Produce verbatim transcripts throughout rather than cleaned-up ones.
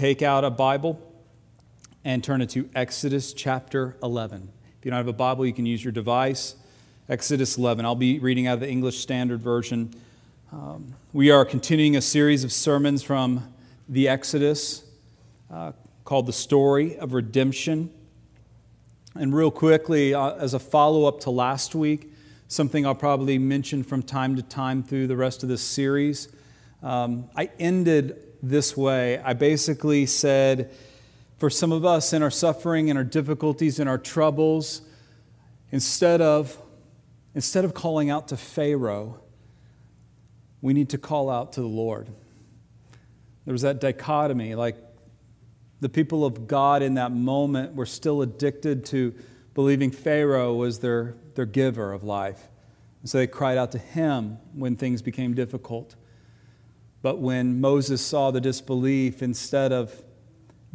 take out a Bible and turn it to Exodus chapter eleven. If you don't have a Bible, you can use your device. Exodus eleven. I'll be reading out of the English Standard Version. Um, we are continuing a series of sermons from the Exodus uh, called The Story of Redemption. And real quickly, uh, as a follow-up to last week, something I'll probably mention from time to time through the rest of this series. Um, I ended this way. I basically said, for some of us in our suffering, in our difficulties, in our troubles, instead of, instead of calling out to Pharaoh, we need to call out to the Lord. There was that dichotomy, like the people of God in that moment were still addicted to believing Pharaoh was their, their giver of life. And so they cried out to him when things became difficult. But when Moses saw the disbelief, instead of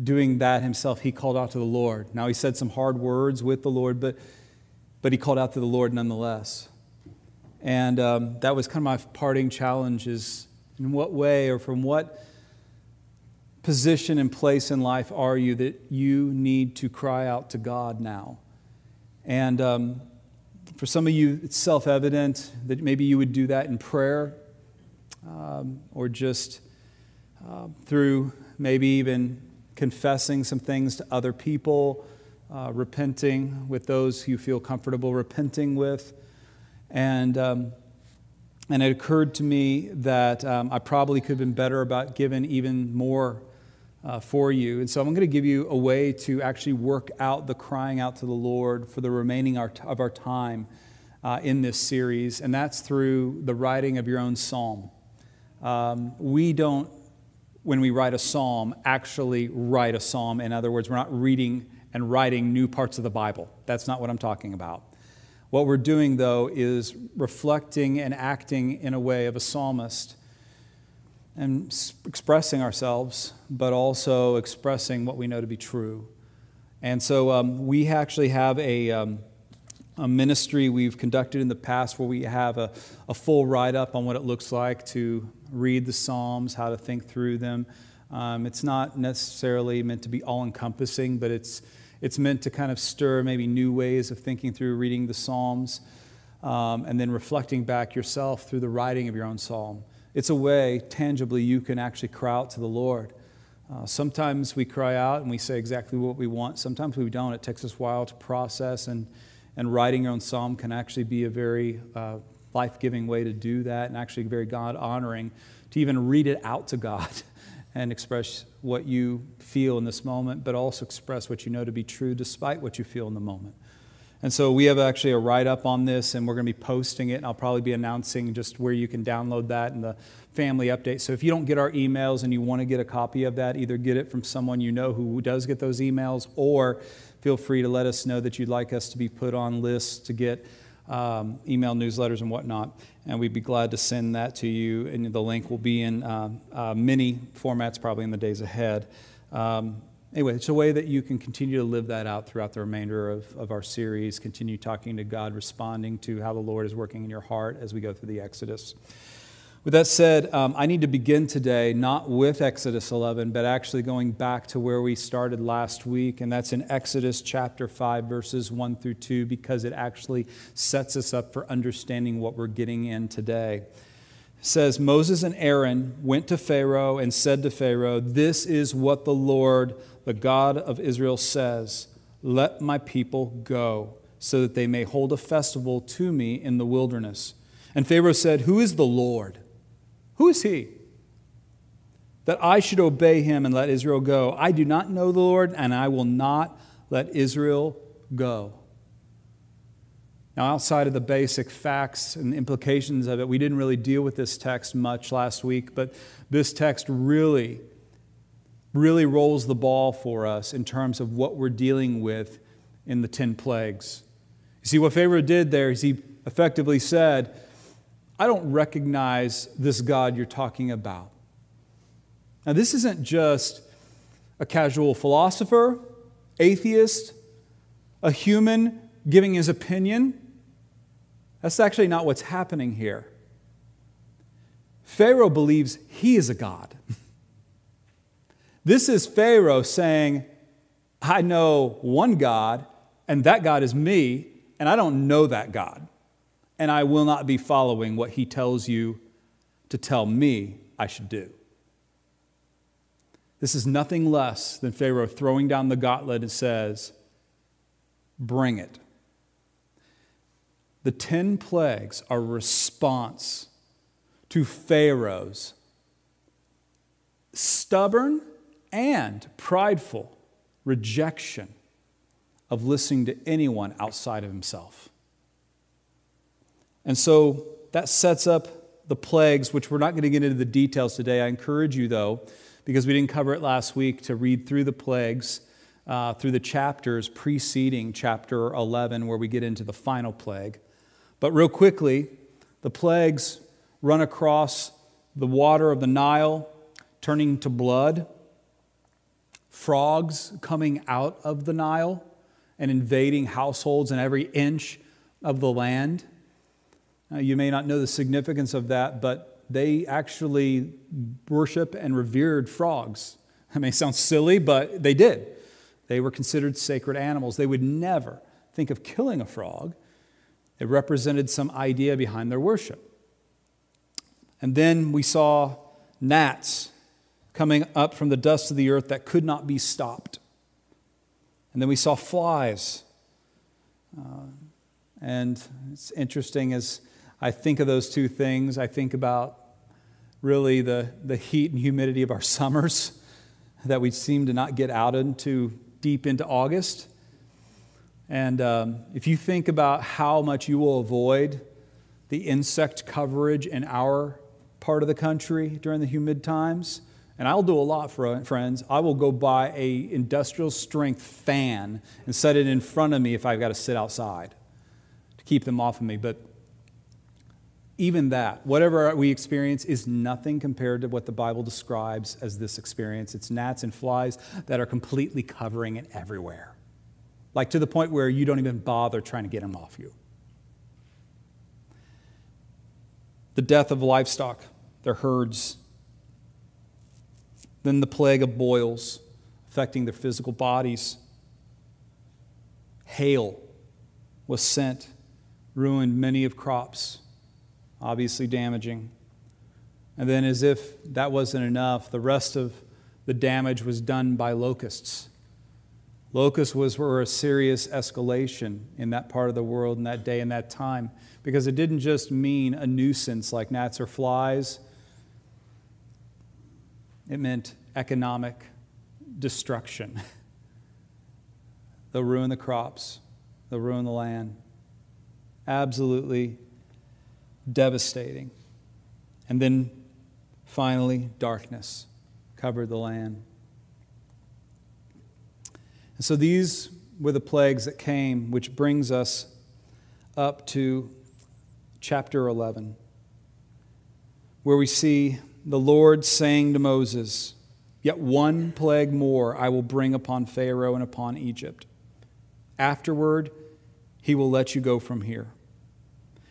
doing that himself, he called out to the Lord. Now, he said some hard words with the Lord, but, but he called out to the Lord nonetheless. And um, that was kind of my parting challenge, is in what way or from what position and place in life are you that you need to cry out to God now? And um, for some of you, it's self-evident that maybe you would do that in prayer. Um, or just uh, through maybe even confessing some things to other people, uh, repenting with those you feel comfortable repenting with. And um, and it occurred to me that um, I probably could have been better about giving even more uh, for you. And so I'm going to give you a way to actually work out the crying out to the Lord for the remaining our t- of our time uh, in this series, and that's through the writing of your own psalm. Um, we don't, when we write a psalm, actually write a psalm. In other words, we're not reading and writing new parts of the Bible. That's not what I'm talking about. What we're doing, though, is reflecting and acting in a way of a psalmist and expressing ourselves, but also expressing what we know to be true. And so um, we actually have a... Um, A ministry we've conducted in the past where we have a, a full write-up on what it looks like to read the Psalms, how to think through them. Um, it's not necessarily meant to be all-encompassing, but it's it's meant to kind of stir maybe new ways of thinking through reading the Psalms um, and then reflecting back yourself through the writing of your own psalm. It's a way, tangibly, you can actually cry out to the Lord. Uh, sometimes we cry out and we say exactly what we want. Sometimes we don't. It takes us a while to process, and And writing your own psalm can actually be a very uh, life-giving way to do that, and actually very God-honoring to even read it out to God and express what you feel in this moment, but also express what you know to be true despite what you feel in the moment. And so we have actually a write-up on this, and we're going to be posting it, and I'll probably be announcing just where you can download that and the family update. So if you don't get our emails and you want to get a copy of that, either get it from someone you know who does get those emails, or feel free to let us know that you'd like us to be put on lists to get um, email newsletters and whatnot, and we'd be glad to send that to you, and the link will be in uh, uh, many formats probably in the days ahead. Um, anyway, it's a way that you can continue to live that out throughout the remainder of, of our series, continue talking to God, responding to how the Lord is working in your heart as we go through the Exodus. With that said, um, I need to begin today not with Exodus eleven, but actually going back to where we started last week, and that's in Exodus chapter five, verses one through two, because it actually sets us up for understanding what we're getting in today. It says, Moses and Aaron went to Pharaoh and said to Pharaoh, "This is what the Lord, the God of Israel, says, let my people go, so that they may hold a festival to me in the wilderness." And Pharaoh said, "Who is the Lord? Who is he, that I should obey him and let Israel go? I do not know the Lord, and I will not let Israel go." Now, outside of the basic facts and implications of it, we didn't really deal with this text much last week, but this text really, really rolls the ball for us in terms of what we're dealing with in the ten plagues. You see, what Pharaoh did there is he effectively said, "I don't recognize this God you're talking about." Now, this isn't just a casual philosopher, atheist, a human giving his opinion. That's actually not what's happening here. Pharaoh believes he is a god. This is Pharaoh saying, I know one God, and that God is me, and I don't know that God, and I will not be following what he tells you to tell me I should do. This is nothing less than Pharaoh throwing down the gauntlet and says, bring it. The ten plagues are a response to Pharaoh's stubborn and prideful rejection of listening to anyone outside of himself. And so that sets up the plagues, which we're not going to get into the details today. I encourage you, though, because we didn't cover it last week, to read through the plagues, uh, through the chapters preceding chapter eleven, where we get into the final plague. But real quickly, the plagues run across the water of the Nile, turning to blood, frogs coming out of the Nile and invading households in every inch of the land. Now, you may not know the significance of that, but they actually worship and revered frogs. That may sound silly, but they did. They were considered sacred animals. They would never think of killing a frog. It represented some idea behind their worship. And then we saw gnats coming up from the dust of the earth that could not be stopped. And then we saw flies. Uh, and it's interesting as I think of those two things, I think about really the, the heat and humidity of our summers that we seem to not get out into deep into August. And um, if you think about how much you will avoid the insect coverage in our part of the country during the humid times, and I'll do a lot, friends. I will go buy a industrial strength fan and set it in front of me if I've got to sit outside to keep them off of me. But even that, whatever we experience, is nothing compared to what the Bible describes as this experience. It's gnats and flies that are completely covering it everywhere. Like to the point where you don't even bother trying to get them off you. The death of livestock, their herds. Then the plague of boils affecting their physical bodies. Hail was sent, ruined many of crops. Obviously damaging. And then as if that wasn't enough, the rest of the damage was done by locusts. Locusts was, were a serious escalation in that part of the world in that day and that time, because it didn't just mean a nuisance like gnats or flies. It meant economic destruction. They'll ruin the crops. They'll ruin the land. Absolutely devastating. And then finally, darkness covered the land. And so these were the plagues that came, which brings us up to chapter eleven, where we see the Lord saying to Moses, "Yet one plague more I will bring upon Pharaoh and upon Egypt. Afterward, he will let you go from here.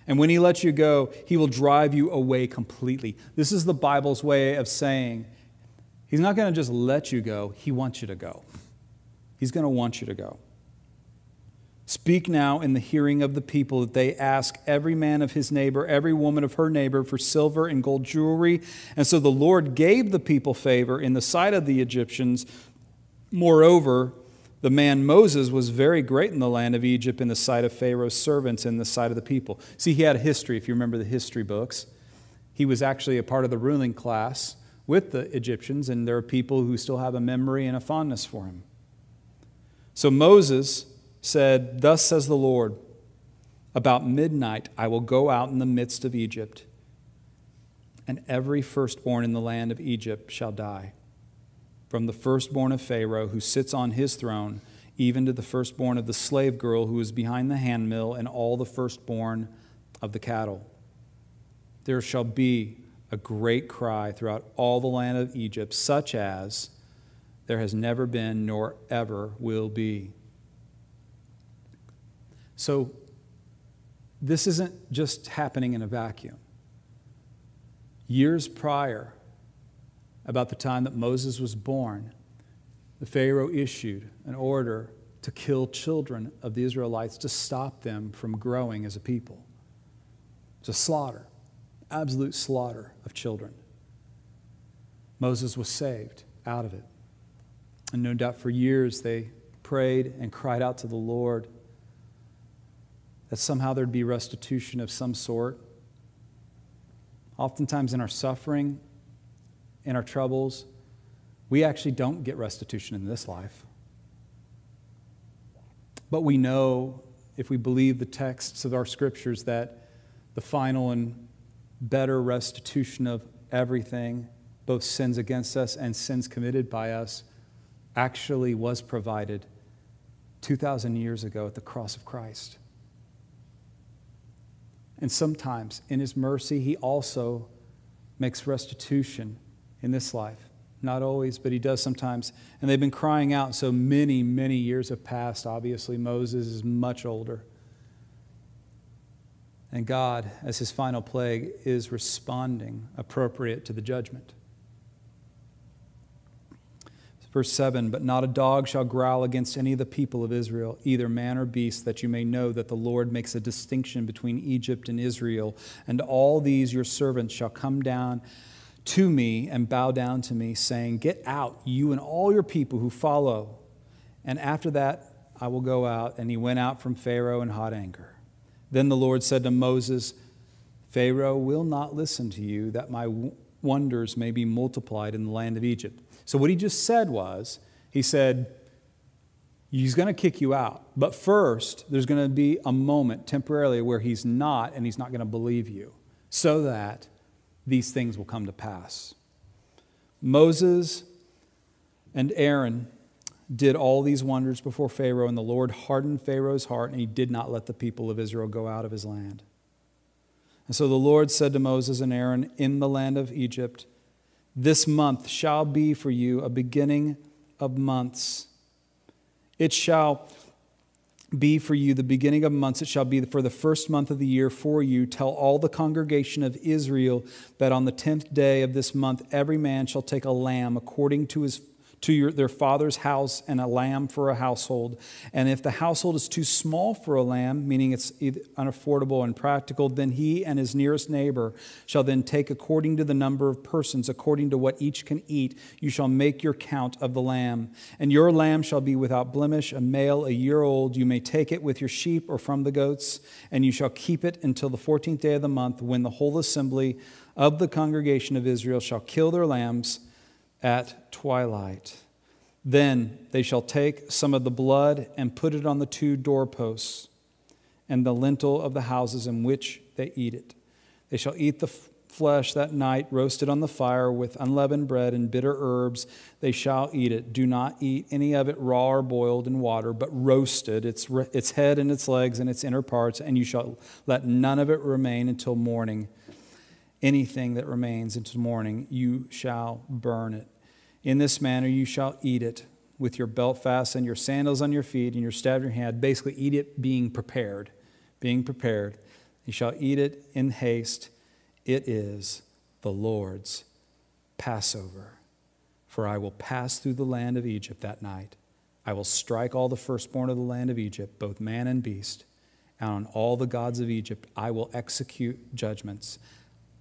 And when he lets you go, he will drive you away completely." This is the Bible's way of saying he's not going to just let you go. He wants you to go. He's going to want you to go. "Speak now in the hearing of the people that they ask every man of his neighbor, every woman of her neighbor for silver and gold jewelry. And so the Lord gave the people favor in the sight of the Egyptians. Moreover, the man Moses was very great in the land of Egypt in the sight of Pharaoh's servants, in the sight of the people." See, he had a history, if you remember the history books. He was actually a part of the ruling class with the Egyptians, and there are people who still have a memory and a fondness for him. So Moses said, "Thus says the Lord, about midnight I will go out in the midst of Egypt, and every firstborn in the land of Egypt shall die. From the firstborn of Pharaoh who sits on his throne, even to the firstborn of the slave girl who is behind the handmill, and all the firstborn of the cattle. There shall be a great cry throughout all the land of Egypt, such as there has never been nor ever will be." So this isn't just happening in a vacuum. Years prior, about the time that Moses was born, the Pharaoh issued an order to kill children of the Israelites to stop them from growing as a people. It's a slaughter, absolute slaughter of children. Moses was saved out of it. And no doubt for years they prayed and cried out to the Lord that somehow there'd be restitution of some sort. Oftentimes in our suffering, in our troubles, we actually don't get restitution in this life. But we know, if we believe the texts of our scriptures, that the final and better restitution of everything, both sins against us and sins committed by us, actually was provided two thousand years ago at the cross of Christ. And sometimes, in His mercy, He also makes restitution in this life. Not always, but He does sometimes. And they've been crying out, so many, many years have passed. Obviously, Moses is much older. And God, as His final plague, is responding appropriate to the judgment. Verse seven, "But not a dog shall growl against any of the people of Israel, either man or beast, that you may know that the Lord makes a distinction between Egypt and Israel. And all these your servants shall come down to me and bow down to me, saying, 'Get out, you and all your people who follow.' And after that I will go out." And he went out from Pharaoh in hot anger. Then the Lord said to Moses, "Pharaoh will not listen to you, that my wonders may be multiplied in the land of Egypt." So what he just said was, he said, he's going to kick you out. But first, there's going to be a moment temporarily where he's not, and he's not going to believe you, so that these things will come to pass. Moses and Aaron did all these wonders before Pharaoh, and the Lord hardened Pharaoh's heart, and he did not let the people of Israel go out of his land. And so the Lord said to Moses and Aaron in the land of Egypt, "This month shall be for you a beginning of months. It shall be for you the beginning of months. It shall be for the first month of the year for you. Tell all the congregation of Israel that on the tenth day of this month, every man shall take a lamb according to his to your, their father's house, and a lamb for a household. And if the household is too small for a lamb," meaning it's unaffordable and practical, "then he and his nearest neighbor shall then take according to the number of persons, according to what each can eat. You shall make your count of the lamb. And your lamb shall be without blemish, a male, a year old. You may take it with your sheep or from the goats, and you shall keep it until the fourteenth day of the month, when the whole assembly of the congregation of Israel shall kill their lambs at twilight. Then they shall take some of the blood and put it on the two doorposts and the lintel of the houses in which they eat it. They shall eat the f- flesh that night, roasted on the fire with unleavened bread and bitter herbs. They shall eat it. Do not eat any of it raw or boiled in water, but roasted, its, re- its head and its legs and its inner parts, and you shall let none of it remain until morning. Anything that remains until morning, you shall burn it. In this manner you shall eat it, with your belt fast and your sandals on your feet and your staff in your hand." Basically, eat it being prepared. Being prepared. "You shall eat it in haste. It is the Lord's Passover. For I will pass through the land of Egypt that night. I will strike all the firstborn of the land of Egypt, both man and beast. And on all the gods of Egypt I will execute judgments.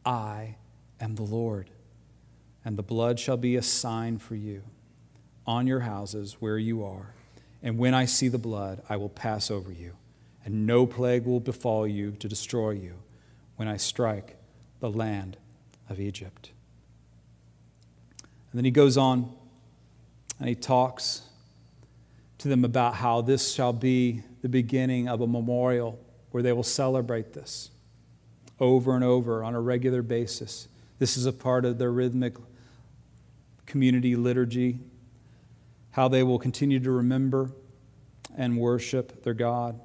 I am the Lord. And the blood shall be a sign for you on your houses where you are. And when I see the blood, I will pass over you. And no plague will befall you to destroy you when I strike the land of Egypt." And then he goes on and he talks to them about how this shall be the beginning of a memorial where they will celebrate this over and over on a regular basis. This is a part of their rhythmic community liturgy, how they will continue to remember and worship their God.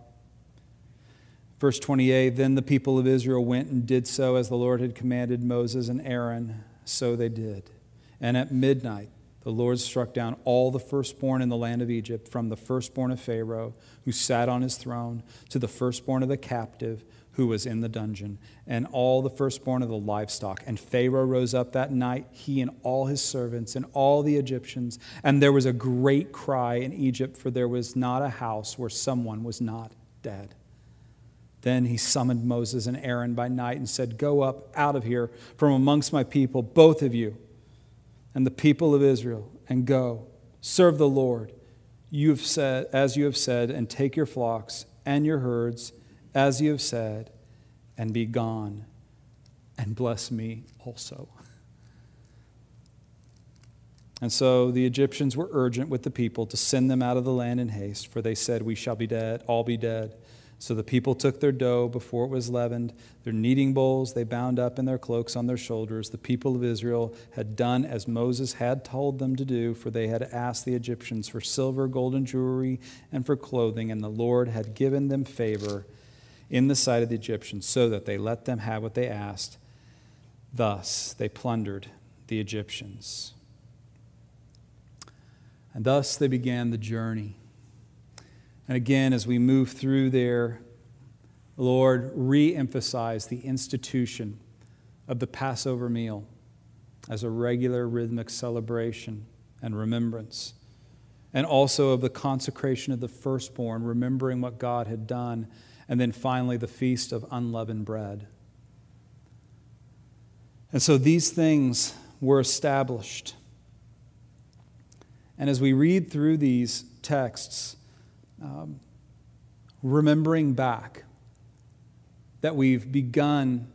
Verse twenty-eight, "Then the people of Israel went and did so as the Lord had commanded Moses and Aaron. So they did. And at midnight the Lord struck down all the firstborn in the land of Egypt, from the firstborn of Pharaoh, who sat on his throne, to the firstborn of the captive, who was in the dungeon, and all the firstborn of the livestock. And Pharaoh rose up that night, he and all his servants, and all the Egyptians. And there was a great cry in Egypt, for there was not a house where someone was not dead. Then he summoned Moses and Aaron by night and said, "Go up out of here from amongst my people, both of you, and the people of Israel, and go, serve the Lord, you have said, as you have said, and take your flocks and your herds, as you have said, and be gone, and bless me also." And so the Egyptians were urgent with the people to send them out of the land in haste, for they said, "We shall be dead, all be dead." So the people took their dough before it was leavened, their kneading bowls they bound up in their cloaks on their shoulders. The people of Israel had done as Moses had told them to do, for they had asked the Egyptians for silver, gold, and jewelry, and for clothing, and the Lord had given them favor in the sight of the Egyptians, so that they let them have what they asked. Thus they plundered the Egyptians. And thus they began the journey. And again, as we move through there, Lord, re-emphasize the institution of the Passover meal as a regular rhythmic celebration and remembrance, and also of the consecration of the firstborn, remembering what God had done, and then finally the Feast of Unleavened Bread. And so these things were established. And as we read through these texts, Um, remembering back that we've begun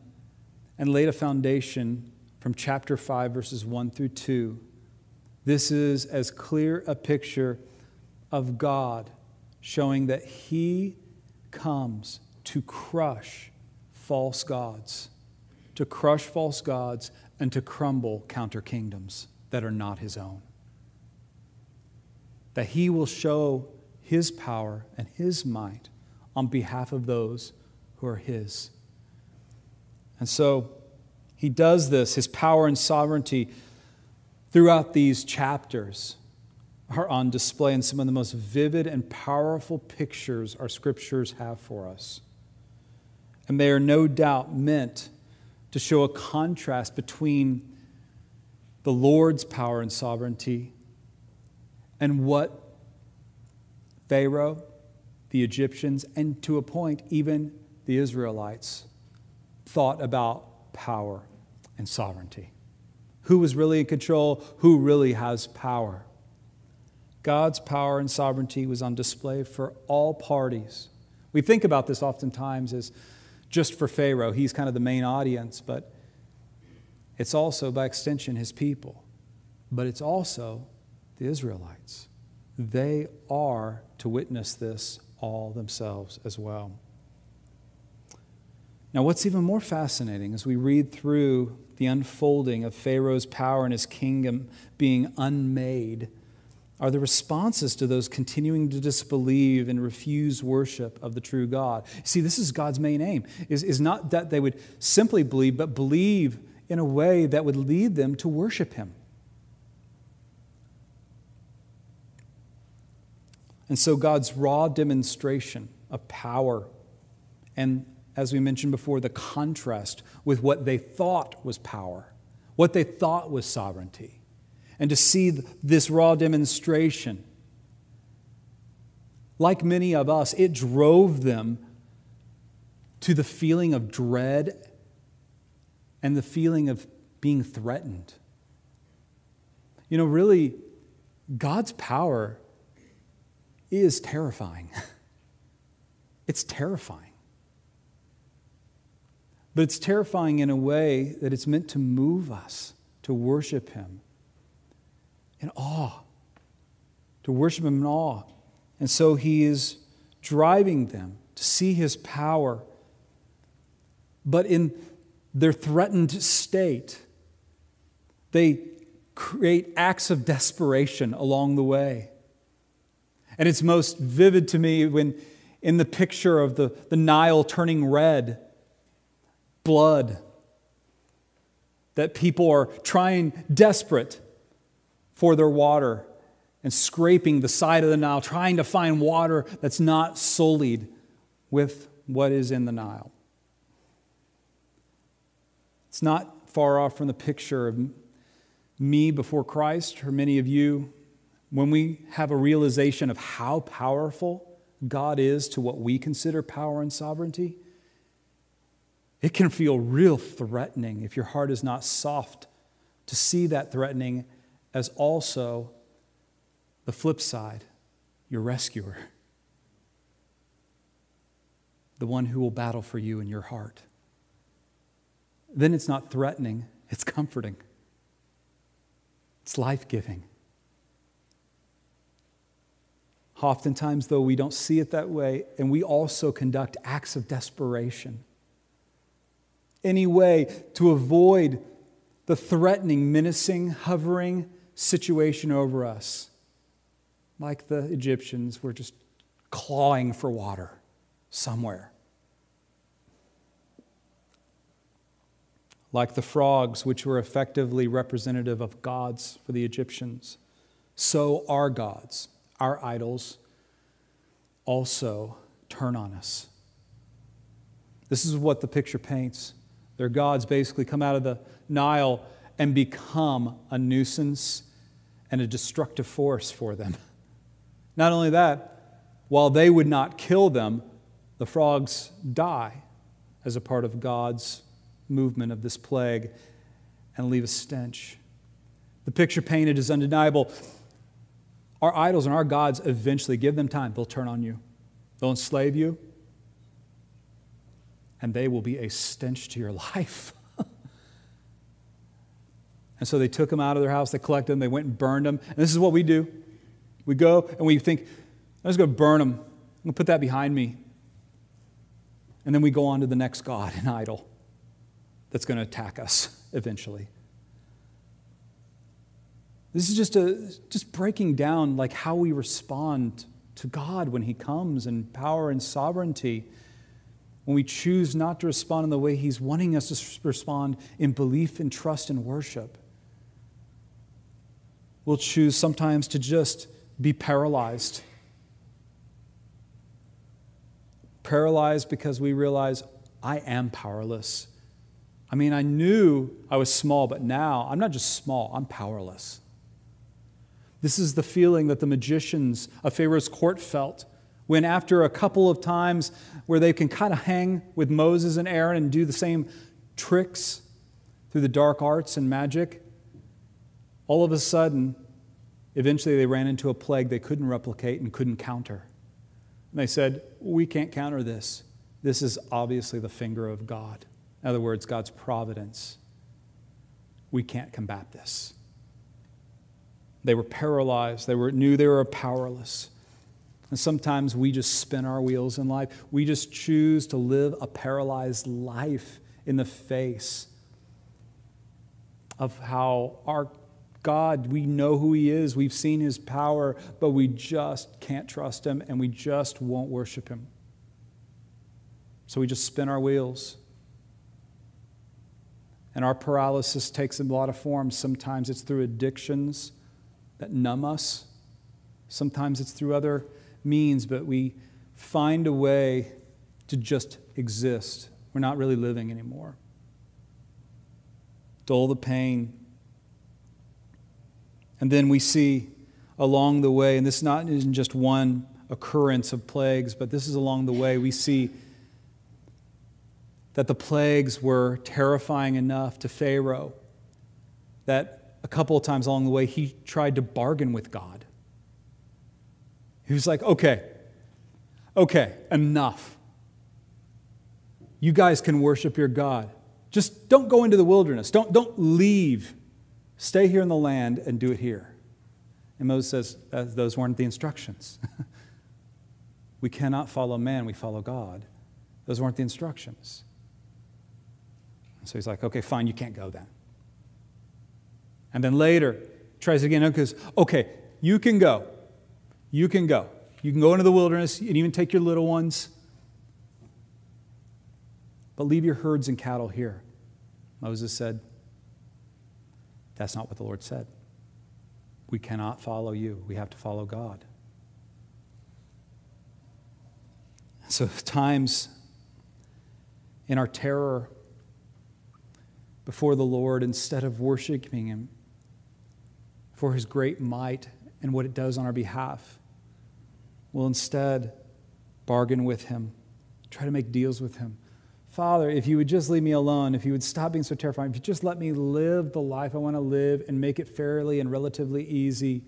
and laid a foundation from chapter five, verses one through two. This is as clear a picture of God showing that He comes to crush false gods, to crush false gods and to crumble counter kingdoms that are not His own. That He will show His power and His might on behalf of those who are His. And so He does this, His power and sovereignty throughout these chapters are on display, and some of the most vivid and powerful pictures our scriptures have for us. And they are no doubt meant to show a contrast between the Lord's power and sovereignty and what Pharaoh, the Egyptians, and to a point, even the Israelites thought about power and sovereignty. Who was really in control? Who really has power? God's power and sovereignty was on display for all parties. We think about this oftentimes as just for Pharaoh. He's kind of the main audience, but it's also, by extension, his people. But it's also the Israelites. They are to witness this all themselves as well. Now, what's even more fascinating as we read through the unfolding of Pharaoh's power and his kingdom being unmade are the responses to those continuing to disbelieve and refuse worship of the true God. See, this is God's main aim, is, is not that they would simply believe, but believe in a way that would lead them to worship Him. And so God's raw demonstration of power, and as we mentioned before, the contrast with what they thought was power, what they thought was sovereignty, and to see this raw demonstration, like many of us, it drove them to the feeling of dread and the feeling of being threatened. You know, really, God's power is terrifying. It's terrifying. But it's terrifying in a way that it's meant to move us to worship Him in awe, to worship Him in awe. And so He is driving them to see His power, but in their threatened state, they create acts of desperation along the way. And it's most vivid to me when in the picture of the, the Nile turning red, blood, that people are trying, desperate for their water and scraping the side of the Nile, trying to find water that's not sullied with what is in the Nile. It's not far off from the picture of me before Christ, or many of you, when we have a realization of how powerful God is to what we consider power and sovereignty. It can feel real threatening if your heart is not soft to see that threatening as also the flip side, your rescuer, the one who will battle for you in your heart. Then it's not threatening, it's comforting. It's life-giving. Oftentimes, though, we don't see it that way, and we also conduct acts of desperation. Any way to avoid the threatening, menacing, hovering situation over us. Like the Egyptians, we're just clawing for water somewhere. Like the frogs, which were effectively representative of gods for the Egyptians, so our gods, our idols, also turn on us. This is what the picture paints. Their gods basically come out of the Nile and become a nuisance and a destructive force for them. Not only that, while they would not kill them, the frogs die as a part of God's movement of this plague and leave a stench. The picture painted is undeniable. Our idols and our gods eventually, give them time, they'll turn on you. They'll enslave you. And they will be a stench to your life. And so they took them out of their house, they collected them, they went and burned them. And this is what we do. We go and we think, I'm just going to burn them. I'm going to put that behind me. And then we go on to the next god and idol that's going to attack us eventually. This is just a just breaking down like how we respond to God when He comes in power and sovereignty. When we choose not to respond in the way He's wanting us to respond in belief and trust and worship. We'll choose sometimes to just be paralyzed. Paralyzed because we realize I am powerless. I mean, I knew I was small, but now I'm not just small, I'm powerless. This is the feeling that the magicians of Pharaoh's court felt when, after a couple of times where they can kind of hang with Moses and Aaron and do the same tricks through the dark arts and magic, all of a sudden, eventually they ran into a plague they couldn't replicate and couldn't counter. And they said, we can't counter this. This is obviously the finger of God. In other words, God's providence. We can't combat this. They were paralyzed. They were, knew they were powerless. And sometimes we just spin our wheels in life. We just choose to live a paralyzed life in the face of how our God, we know who He is, we've seen His power, but we just can't trust Him and we just won't worship Him. So we just spin our wheels. And our paralysis takes a lot of forms. Sometimes it's through addictions that numb us. Sometimes it's through other means, but we find a way to just exist. We're not really living anymore. Dull the pain. And then we see along the way, and this is not in just one occurrence of plagues, but this is along the way, we see that the plagues were terrifying enough to Pharaoh that a couple of times along the way, he tried to bargain with God. He was like, okay, okay, enough. You guys can worship your God. Just don't go into the wilderness. Don't, don't leave. Stay here in the land and do it here. And Moses says, those weren't the instructions. We cannot follow man, we follow God. Those weren't the instructions. So he's like, okay, fine, you can't go then. And then later, tries again and goes, okay, you can go. You can go. You can go into the wilderness and even take your little ones. But leave your herds and cattle here. Moses said, that's not what the Lord said. We cannot follow you. We have to follow God. So times in our terror, before the Lord instead of worshiping him for his great might and what it does on our behalf, we'll instead bargain with him, try to make deals with him. Father, if you would just leave me alone, if you would stop being so terrifying, if you just let me live the life I want to live and make it fairly and relatively easy,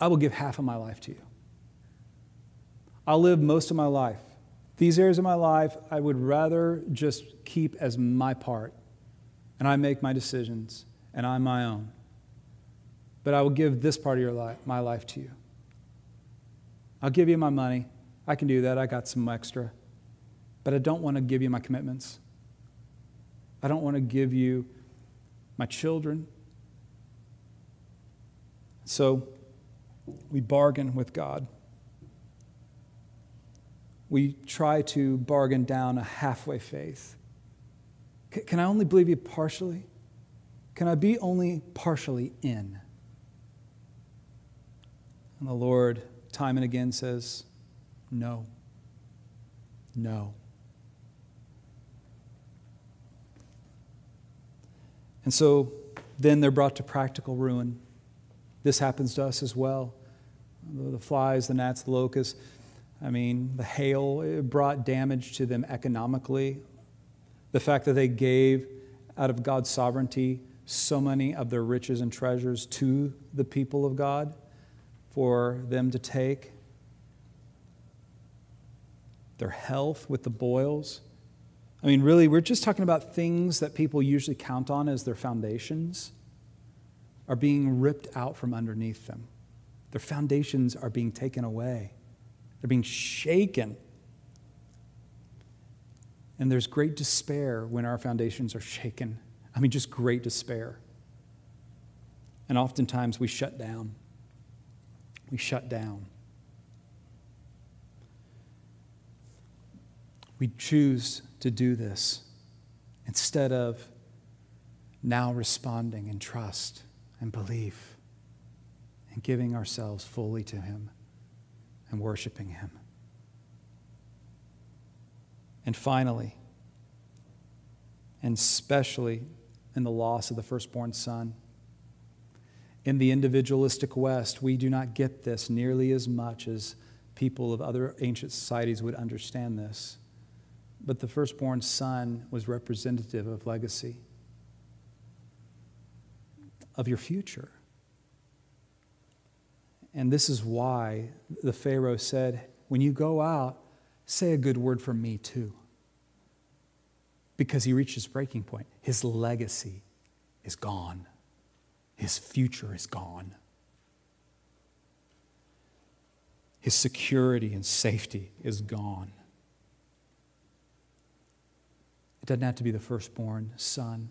I will give half of my life to you. I'll live most of my life. These areas of my life, I would rather just keep as my part, and I make my decisions, and I'm my own. But I will give this part of your life, my life to you. I'll give you my money. I can do that. I got some extra. But I don't want to give you my commitments. I don't want to give you my children. So we bargain with God. We try to bargain down a halfway faith. C- can I only believe you partially? Can I be only partially in? And the Lord, time and again, says, no. No. And so then they're brought to practical ruin. This happens to us as well. The flies, the gnats, the locusts. I mean, the hail, it brought damage to them economically. The fact that they gave out of God's sovereignty so many of their riches and treasures to the people of God for them to take. Their health with the boils. I mean, really, we're just talking about things that people usually count on as their foundations are being ripped out from underneath them. Their foundations are being taken away. They're being shaken. And there's great despair when our foundations are shaken. I mean, just great despair. And oftentimes we shut down. We shut down. We choose to do this instead of now responding in trust and belief and giving ourselves fully to him and worshiping him. And finally, and especially in the loss of the firstborn son, in the individualistic West, we do not get this nearly as much as people of other ancient societies would understand this. But the firstborn son was representative of legacy, of your future. And this is why the Pharaoh said, when you go out, say a good word for me too. Because he reached his breaking point. His legacy is gone. His future is gone. His security and safety is gone. It doesn't have to be the firstborn son.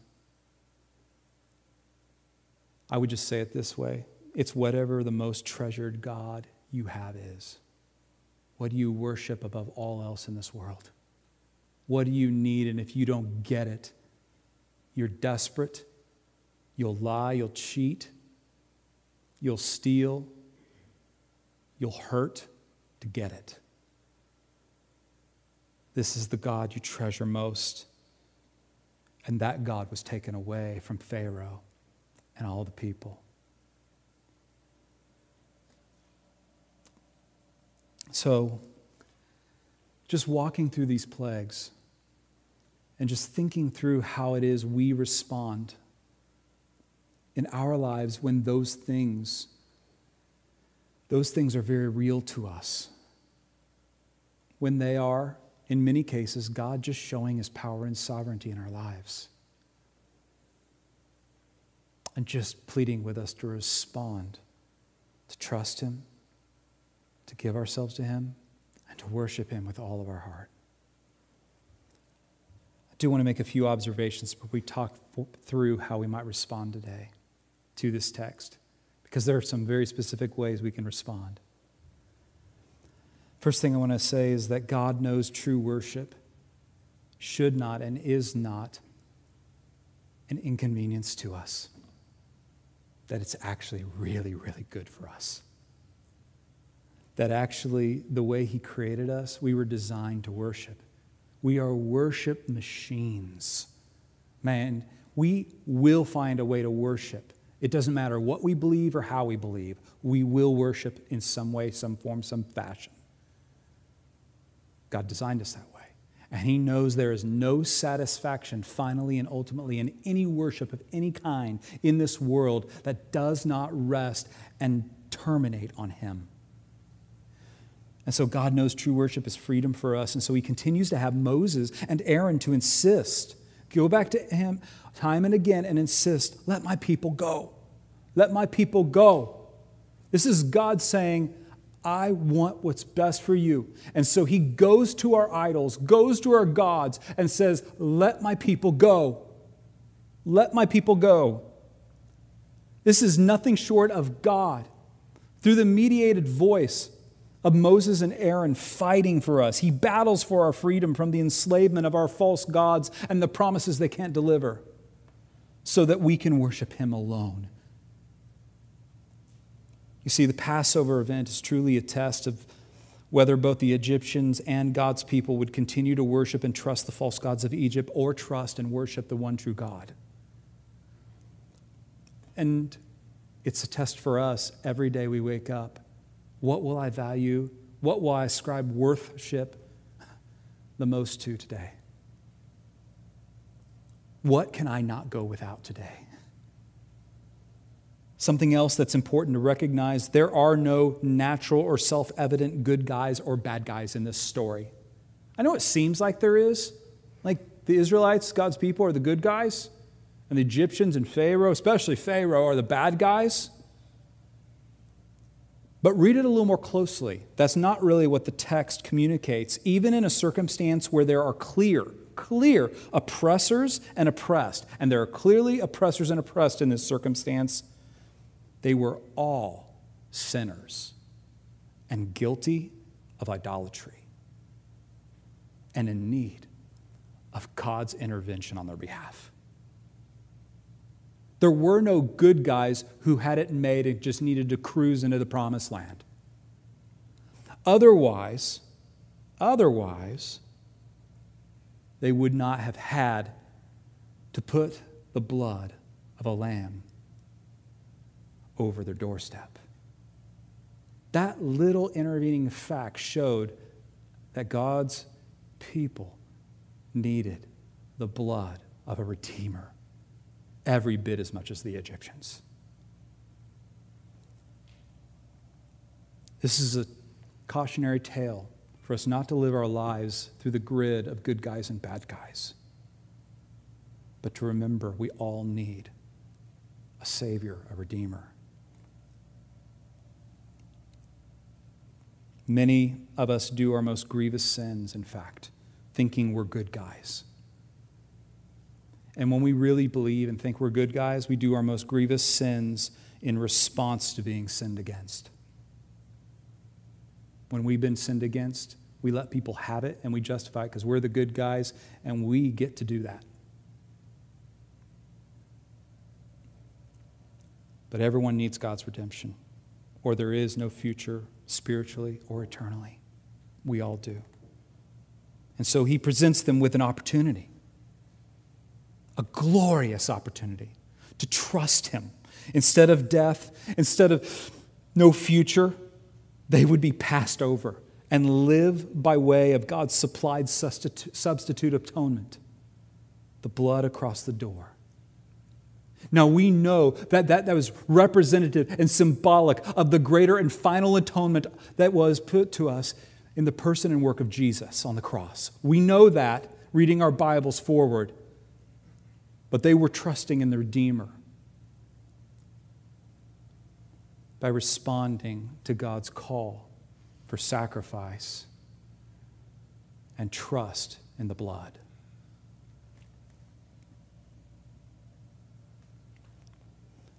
I would just say it this way. It's whatever the most treasured God you have is. What do you worship above all else in this world? What do you need? And if you don't get it, you're desperate. You'll lie. You'll cheat. You'll steal. You'll hurt to get it. This is the God you treasure most. And that God was taken away from Pharaoh and all the people. So, just walking through these plagues and just thinking through how it is we respond in our lives when those things, those things are very real to us. When they are, in many cases, God just showing his power and sovereignty in our lives. And just pleading with us to respond, to trust him, to give ourselves to him, and to worship him with all of our heart. I do want to make a few observations before we talk through how we might respond today to this text, because there are some very specific ways we can respond. First thing I want to say is that God knows true worship should not and is not an inconvenience to us. That it's actually really, really good for us. That actually, the way he created us, we were designed to worship. We are worship machines. Man, we will find a way to worship. It doesn't matter what we believe or how we believe. We will worship in some way, some form, some fashion. God designed us that way. And he knows there is no satisfaction finally and ultimately in any worship of any kind in this world that does not rest and terminate on him. And so God knows true worship is freedom for us. And so he continues to have Moses and Aaron to insist, go back to him time and again and insist, let my people go. Let my people go. This is God saying, I want what's best for you. And so he goes to our idols, goes to our gods, and says, let my people go. Let my people go. This is nothing short of God, through the mediated voice of Moses and Aaron, fighting for us. He battles for our freedom from the enslavement of our false gods and the promises they can't deliver, so that we can worship him alone. You see, the Passover event is truly a test of whether both the Egyptians and God's people would continue to worship and trust the false gods of Egypt, or trust and worship the one true God. And it's a test for us every day we wake up. What will I value? What will I ascribe worship the most to today? What can I not go without today? Something else that's important to recognize, there are no natural or self-evident good guys or bad guys in this story. I know it seems like there is. Like the Israelites, God's people, are the good guys. And the Egyptians and Pharaoh, especially Pharaoh, are the bad guys. But read it a little more closely. That's not really what the text communicates. Even in a circumstance where there are clear, clear oppressors and oppressed, and there are clearly oppressors and oppressed in this circumstance, they were all sinners and guilty of idolatry and in need of God's intervention on their behalf. There were no good guys who had it made and just needed to cruise into the promised land. Otherwise, otherwise, they would not have had to put the blood of a lamb over their doorstep. That little intervening fact showed that God's people needed the blood of a redeemer every bit as much as the Egyptians. This is a cautionary tale for us not to live our lives through the grid of good guys and bad guys, but to remember we all need a Savior, a Redeemer. Many of us do our most grievous sins, in fact, thinking we're good guys. And when we really believe and think we're good guys, we do our most grievous sins in response to being sinned against. When we've been sinned against, we let people have it and we justify it because we're the good guys and we get to do that. But everyone needs God's redemption, or there is no future spiritually or eternally. We all do. And so he presents them with an opportunity, a glorious opportunity to trust him. Instead of death, instead of no future, they would be passed over and live by way of God's supplied substitute atonement, the blood across the door. Now we know that, that that was representative and symbolic of the greater and final atonement that was put to us in the person and work of Jesus on the cross. We know that reading our Bibles forward, but they were trusting in the Redeemer by responding to God's call for sacrifice and trust in the blood.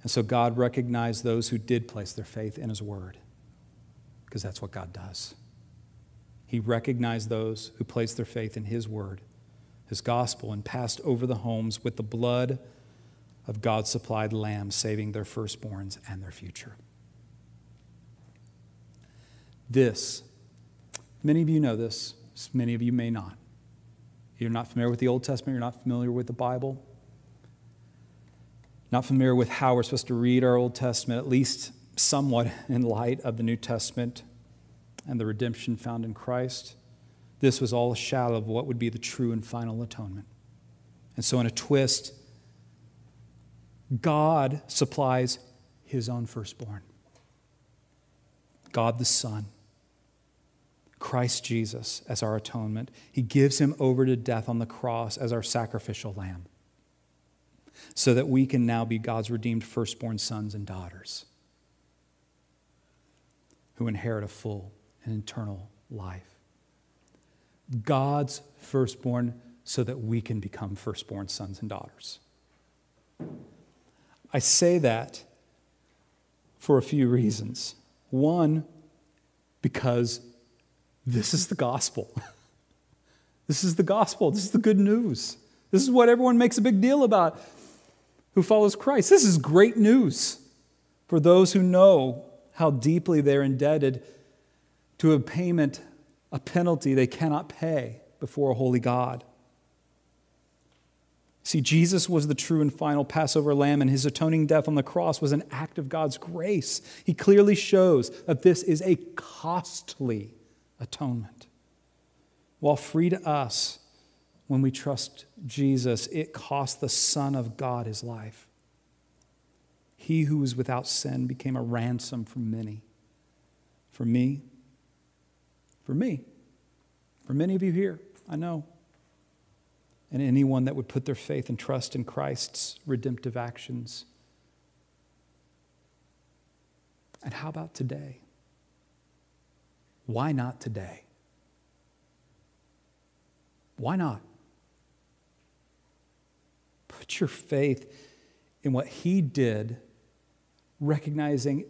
And so God recognized those who did place their faith in his word, because that's what God does. He recognized those who placed their faith in his word, his gospel, and passed over the homes with the blood of God's supplied lamb, saving their firstborns and their future. This, many of you know this, many of you may not. You're not familiar with the Old Testament, you're not familiar with the Bible. Not familiar with how we're supposed to read our Old Testament, at least somewhat in light of the New Testament and the redemption found in Christ. This was all a shadow of what would be the true and final atonement. And so in a twist, God supplies his own firstborn. God the Son, Christ Jesus as our atonement. He gives him over to death on the cross as our sacrificial lamb, so that we can now be God's redeemed firstborn sons and daughters who inherit a full and eternal life. God's firstborn, so that we can become firstborn sons and daughters. I say that for a few reasons. One, because this is the gospel. This is the gospel. This is the good news. This is what everyone makes a big deal about who follows Christ. This is great news for those who know how deeply they're indebted to a payment, a penalty they cannot pay before a holy God. See, Jesus was the true and final Passover lamb, and his atoning death on the cross was an act of God's grace. He clearly shows that this is a costly atonement. While free to us when we trust Jesus, it cost the Son of God his life. He who was without sin became a ransom for many. For me, for me, for many of you here, I know. And anyone that would put their faith and trust in Christ's redemptive actions. And how about today? Why not today? Why not? Put your faith in what he did, recognizing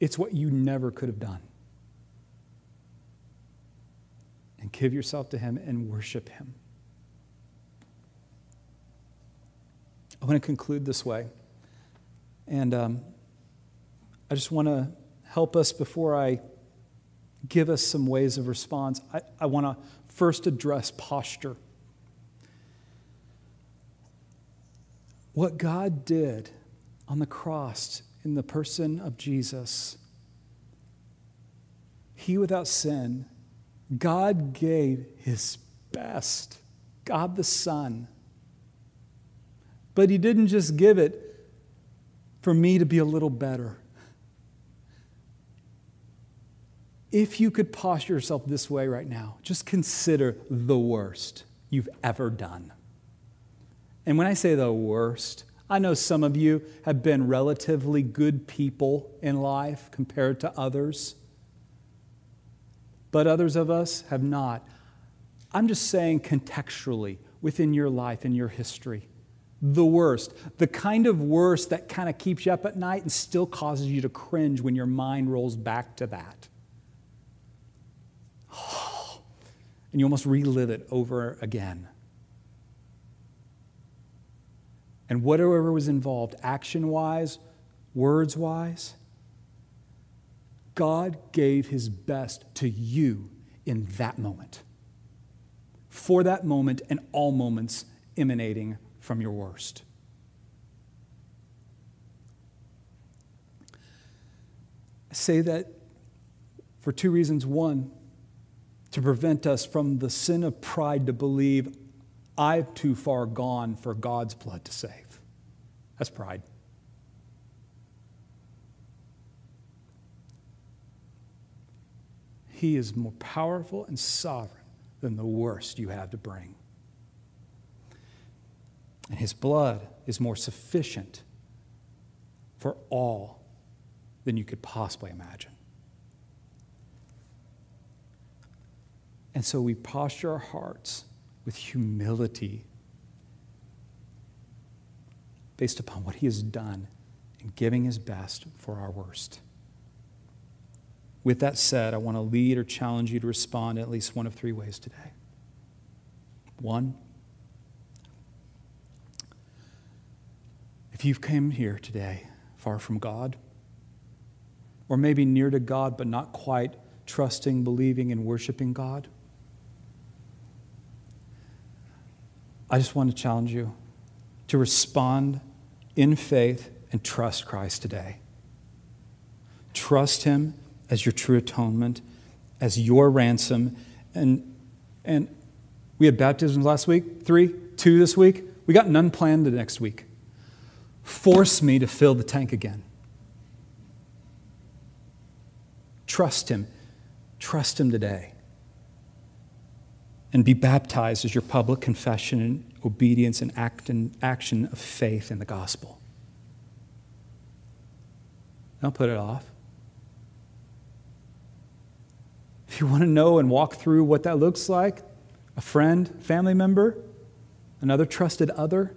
it's what you never could have done. And give yourself to him and worship him. I want to conclude this way. And um, I just want to help us before I give us some ways of response. I, I want to first address posture. What God did on the cross in the person of Jesus, he without sin, God gave his best, God the Son. But he didn't just give it for me to be a little better. If you could posture yourself this way right now, just consider the worst you've ever done. And when I say the worst, I know some of you have been relatively good people in life compared to others, but others of us have not. I'm just saying contextually within your life and your history. The worst, the kind of worst that kind of keeps you up at night and still causes you to cringe when your mind rolls back to that. Oh, and you almost relive it over again. And whatever was involved, action-wise, words-wise, God gave his best to you in that moment. For that moment and all moments emanating from your worst. I say that for two reasons. One, to prevent us from the sin of pride to believe I've too far gone for God's blood to save. That's pride. He is more powerful and sovereign than the worst you have to bring. And his blood is more sufficient for all than you could possibly imagine. And so we posture our hearts with humility based upon what he has done in giving his best for our worst. With that said, I want to lead or challenge you to respond in at least one of three ways today. One, if you've come here today far from God, or maybe near to God but not quite trusting, believing, and worshiping God, I just want to challenge you to respond in faith and trust Christ today. Trust him as your true atonement, as your ransom. And, and we had baptisms last week, three, two this week. We got none planned the next week. Force me to fill the tank again. Trust him. Trust him today. And be baptized as your public confession and obedience and, act and action of faith in the gospel. Don't put it off. If you want to know and walk through what that looks like, a friend, family member, another trusted other,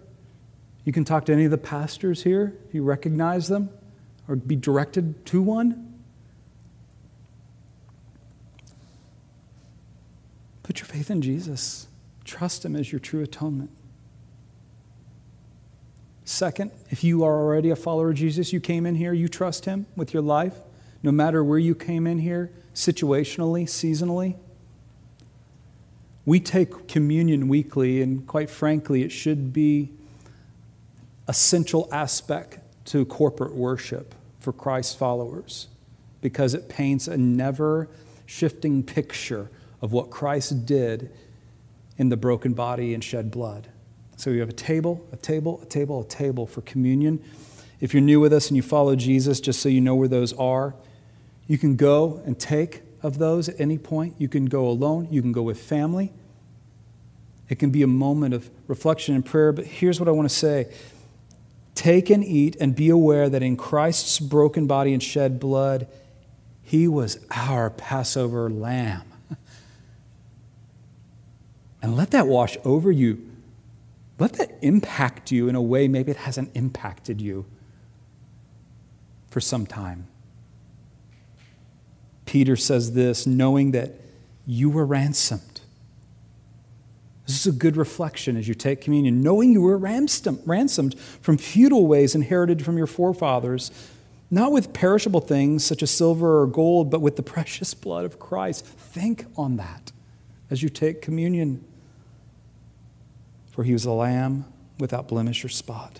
you can talk to any of the pastors here if you recognize them or be directed to one. Put your faith in Jesus. Trust him as your true atonement. Second, if you are already a follower of Jesus, you came in here, you trust him with your life, no matter where you came in here, situationally, seasonally. We take communion weekly, and quite frankly, it should be a central aspect to corporate worship for Christ's followers because it paints a never-shifting picture of what Christ did in the broken body and shed blood. So you have a table, a table, a table, a table for communion. If you're new with us and you follow Jesus, just so you know where those are, you can go and take of those at any point. You can go alone. You can go with family. It can be a moment of reflection and prayer, but here's what I want to say. Take and eat and be aware that in Christ's broken body and shed blood, he was our Passover lamb. And let that wash over you. Let that impact you in a way maybe it hasn't impacted you for some time. Peter says this, knowing that you were ransomed. This is a good reflection as you take communion. Knowing you were ransomed from futile ways inherited from your forefathers, not with perishable things such as silver or gold, but with the precious blood of Christ. Think on that as you take communion. For he was a lamb without blemish or spot.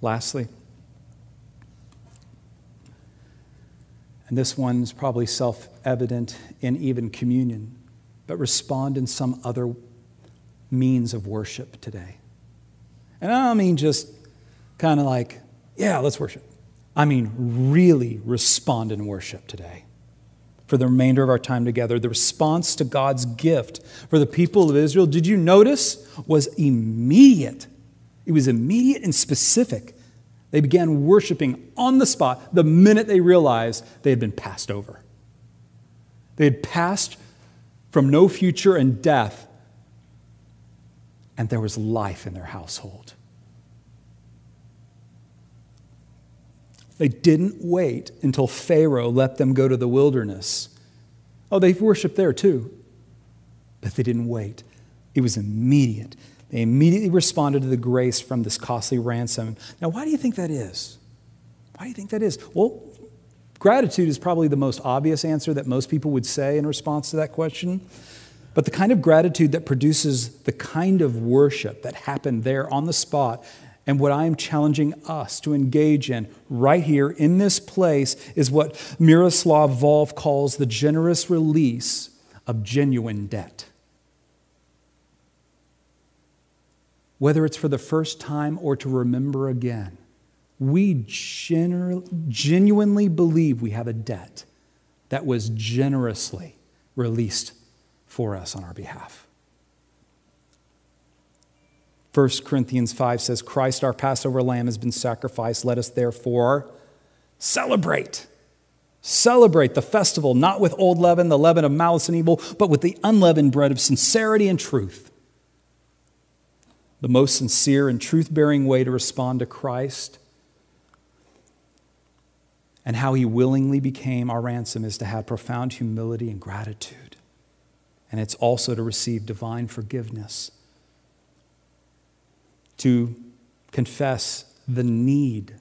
Lastly, and this one's probably self-evident in even communion, but respond in some other means of worship today. And I don't mean just kind of like, yeah, let's worship. I mean really respond in worship today. For the remainder of our time together, the response to God's gift for the people of Israel, did you notice, was immediate. It was immediate and specific. They began worshiping on the spot the minute they realized they had been passed over. They had passed from no future and death, and there was life in their household. They didn't wait until Pharaoh let them go to the wilderness. Oh, they worshiped there too. But they didn't wait. It was immediate. They immediately responded to the grace from this costly ransom. Now, why do you think that is? Why do you think that is? Well, gratitude is probably the most obvious answer that most people would say in response to that question. But the kind of gratitude that produces the kind of worship that happened there on the spot, and what I am challenging us to engage in right here in this place, is what Miroslav Volf calls the generous release of genuine debt. Whether it's for the first time or to remember again, we gener- genuinely believe we have a debt that was generously released for us on our behalf. First Corinthians five says, Christ, our Passover lamb, has been sacrificed. Let us therefore celebrate. Celebrate the festival, not with old leaven, the leaven of malice and evil, but with the unleavened bread of sincerity and truth. The most sincere and truth-bearing way to respond to Christ and how he willingly became our ransom is to have profound humility and gratitude. And it's also to receive divine forgiveness, to confess the need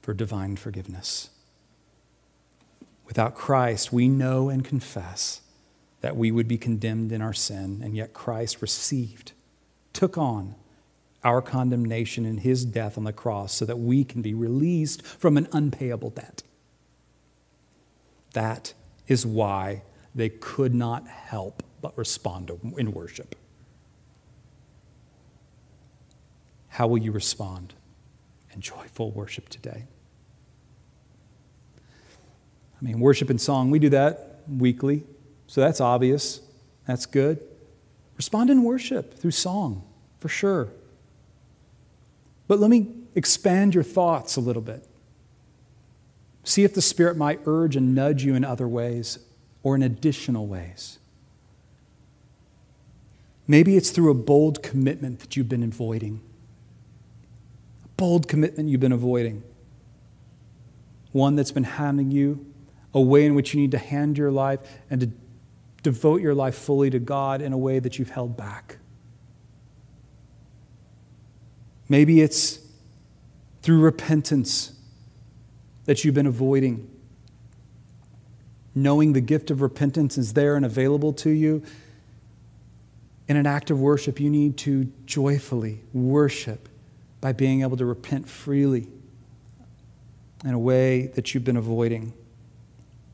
for divine forgiveness. Without Christ, we know and confess that we would be condemned in our sin, and yet Christ received, took on our condemnation in his death on the cross so that we can be released from an unpayable debt. That is why they could not help but respond in worship. How will you respond in joyful worship today? I mean, worship and song, we do that weekly, so that's obvious. That's good. Respond in worship through song, for sure. But let me expand your thoughts a little bit. See if the Spirit might urge and nudge you in other ways or in additional ways. Maybe it's through a bold commitment that you've been avoiding. A bold commitment you've been avoiding. One that's been hammering you, a way in which you need to hand your life and to devote your life fully to God in a way that you've held back. Maybe it's through repentance that you've been avoiding. Knowing the gift of repentance is there and available to you, in an act of worship, you need to joyfully worship by being able to repent freely in a way that you've been avoiding,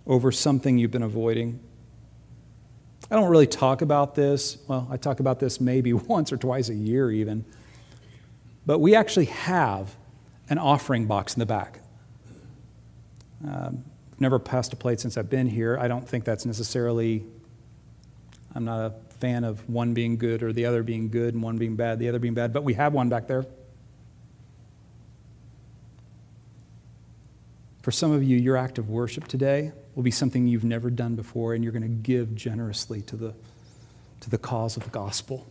over something you've been avoiding. I don't really talk about this. Well, I talk about this maybe once or twice a year even. But we actually have an offering box in the back. Um, never passed a plate since I've been here. I don't think that's necessarily, I'm not a fan of one being good or the other being good and one being bad, the other being bad, but we have one back there. For some of you, your act of worship today will be something you've never done before, and you're going to give generously to the, to the cause of the gospel.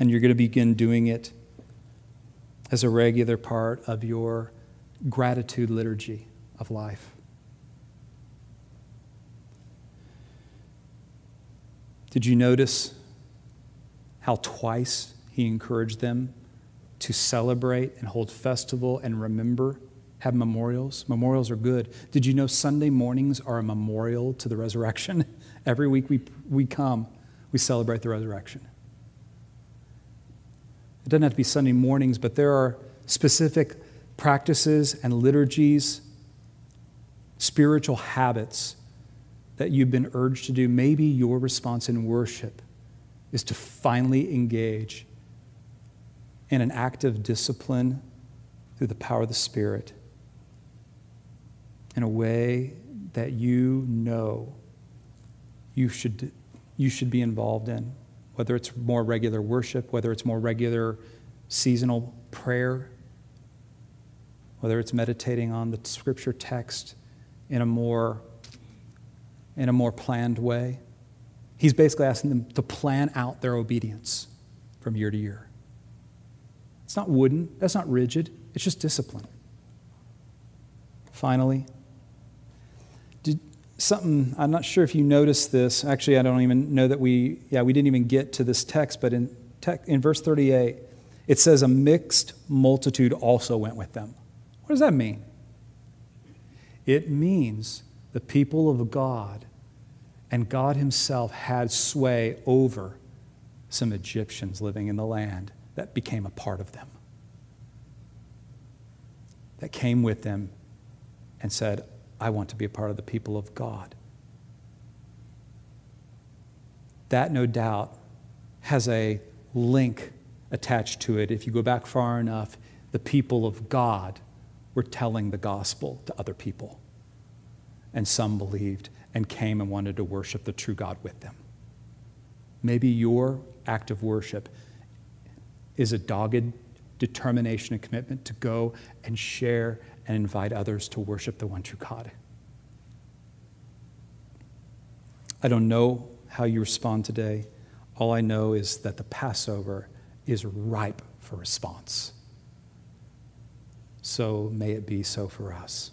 And you're going to begin doing it as a regular part of your gratitude liturgy of life. Did you notice how twice he encouraged them to celebrate and hold festival and remember, have memorials? Memorials are good. Did you know Sunday mornings are a memorial to the resurrection? Every week we, we come, we celebrate the resurrection. It doesn't have to be Sunday mornings, but there are specific practices and liturgies, spiritual habits that you've been urged to do. Maybe your response in worship is to finally engage in an act of discipline through the power of the Spirit in a way that you know you should, you should be involved in. Whether it's more regular worship, whether it's more regular seasonal prayer, whether it's meditating on the scripture text in a more, in a more planned way. He's basically asking them to plan out their obedience from year to year. It's not wooden, that's not rigid, it's just discipline. Finally, something, I'm not sure if you noticed this. Actually, I don't even know that we, yeah, we didn't even get to this text, but in, tech, in verse thirty-eight, it says a mixed multitude also went with them. What does that mean? It means the people of God and God himself had sway over some Egyptians living in the land that became a part of them, that came with them and said, I want to be a part of the people of God. That, no doubt, has a link attached to it. If you go back far enough, the people of God were telling the gospel to other people. And some believed and came and wanted to worship the true God with them. Maybe your act of worship is a dogged determination and commitment to go and share and invite others to worship the one true God. I don't know how you respond today. All I know is that the Passover is ripe for response. So may it be so for us.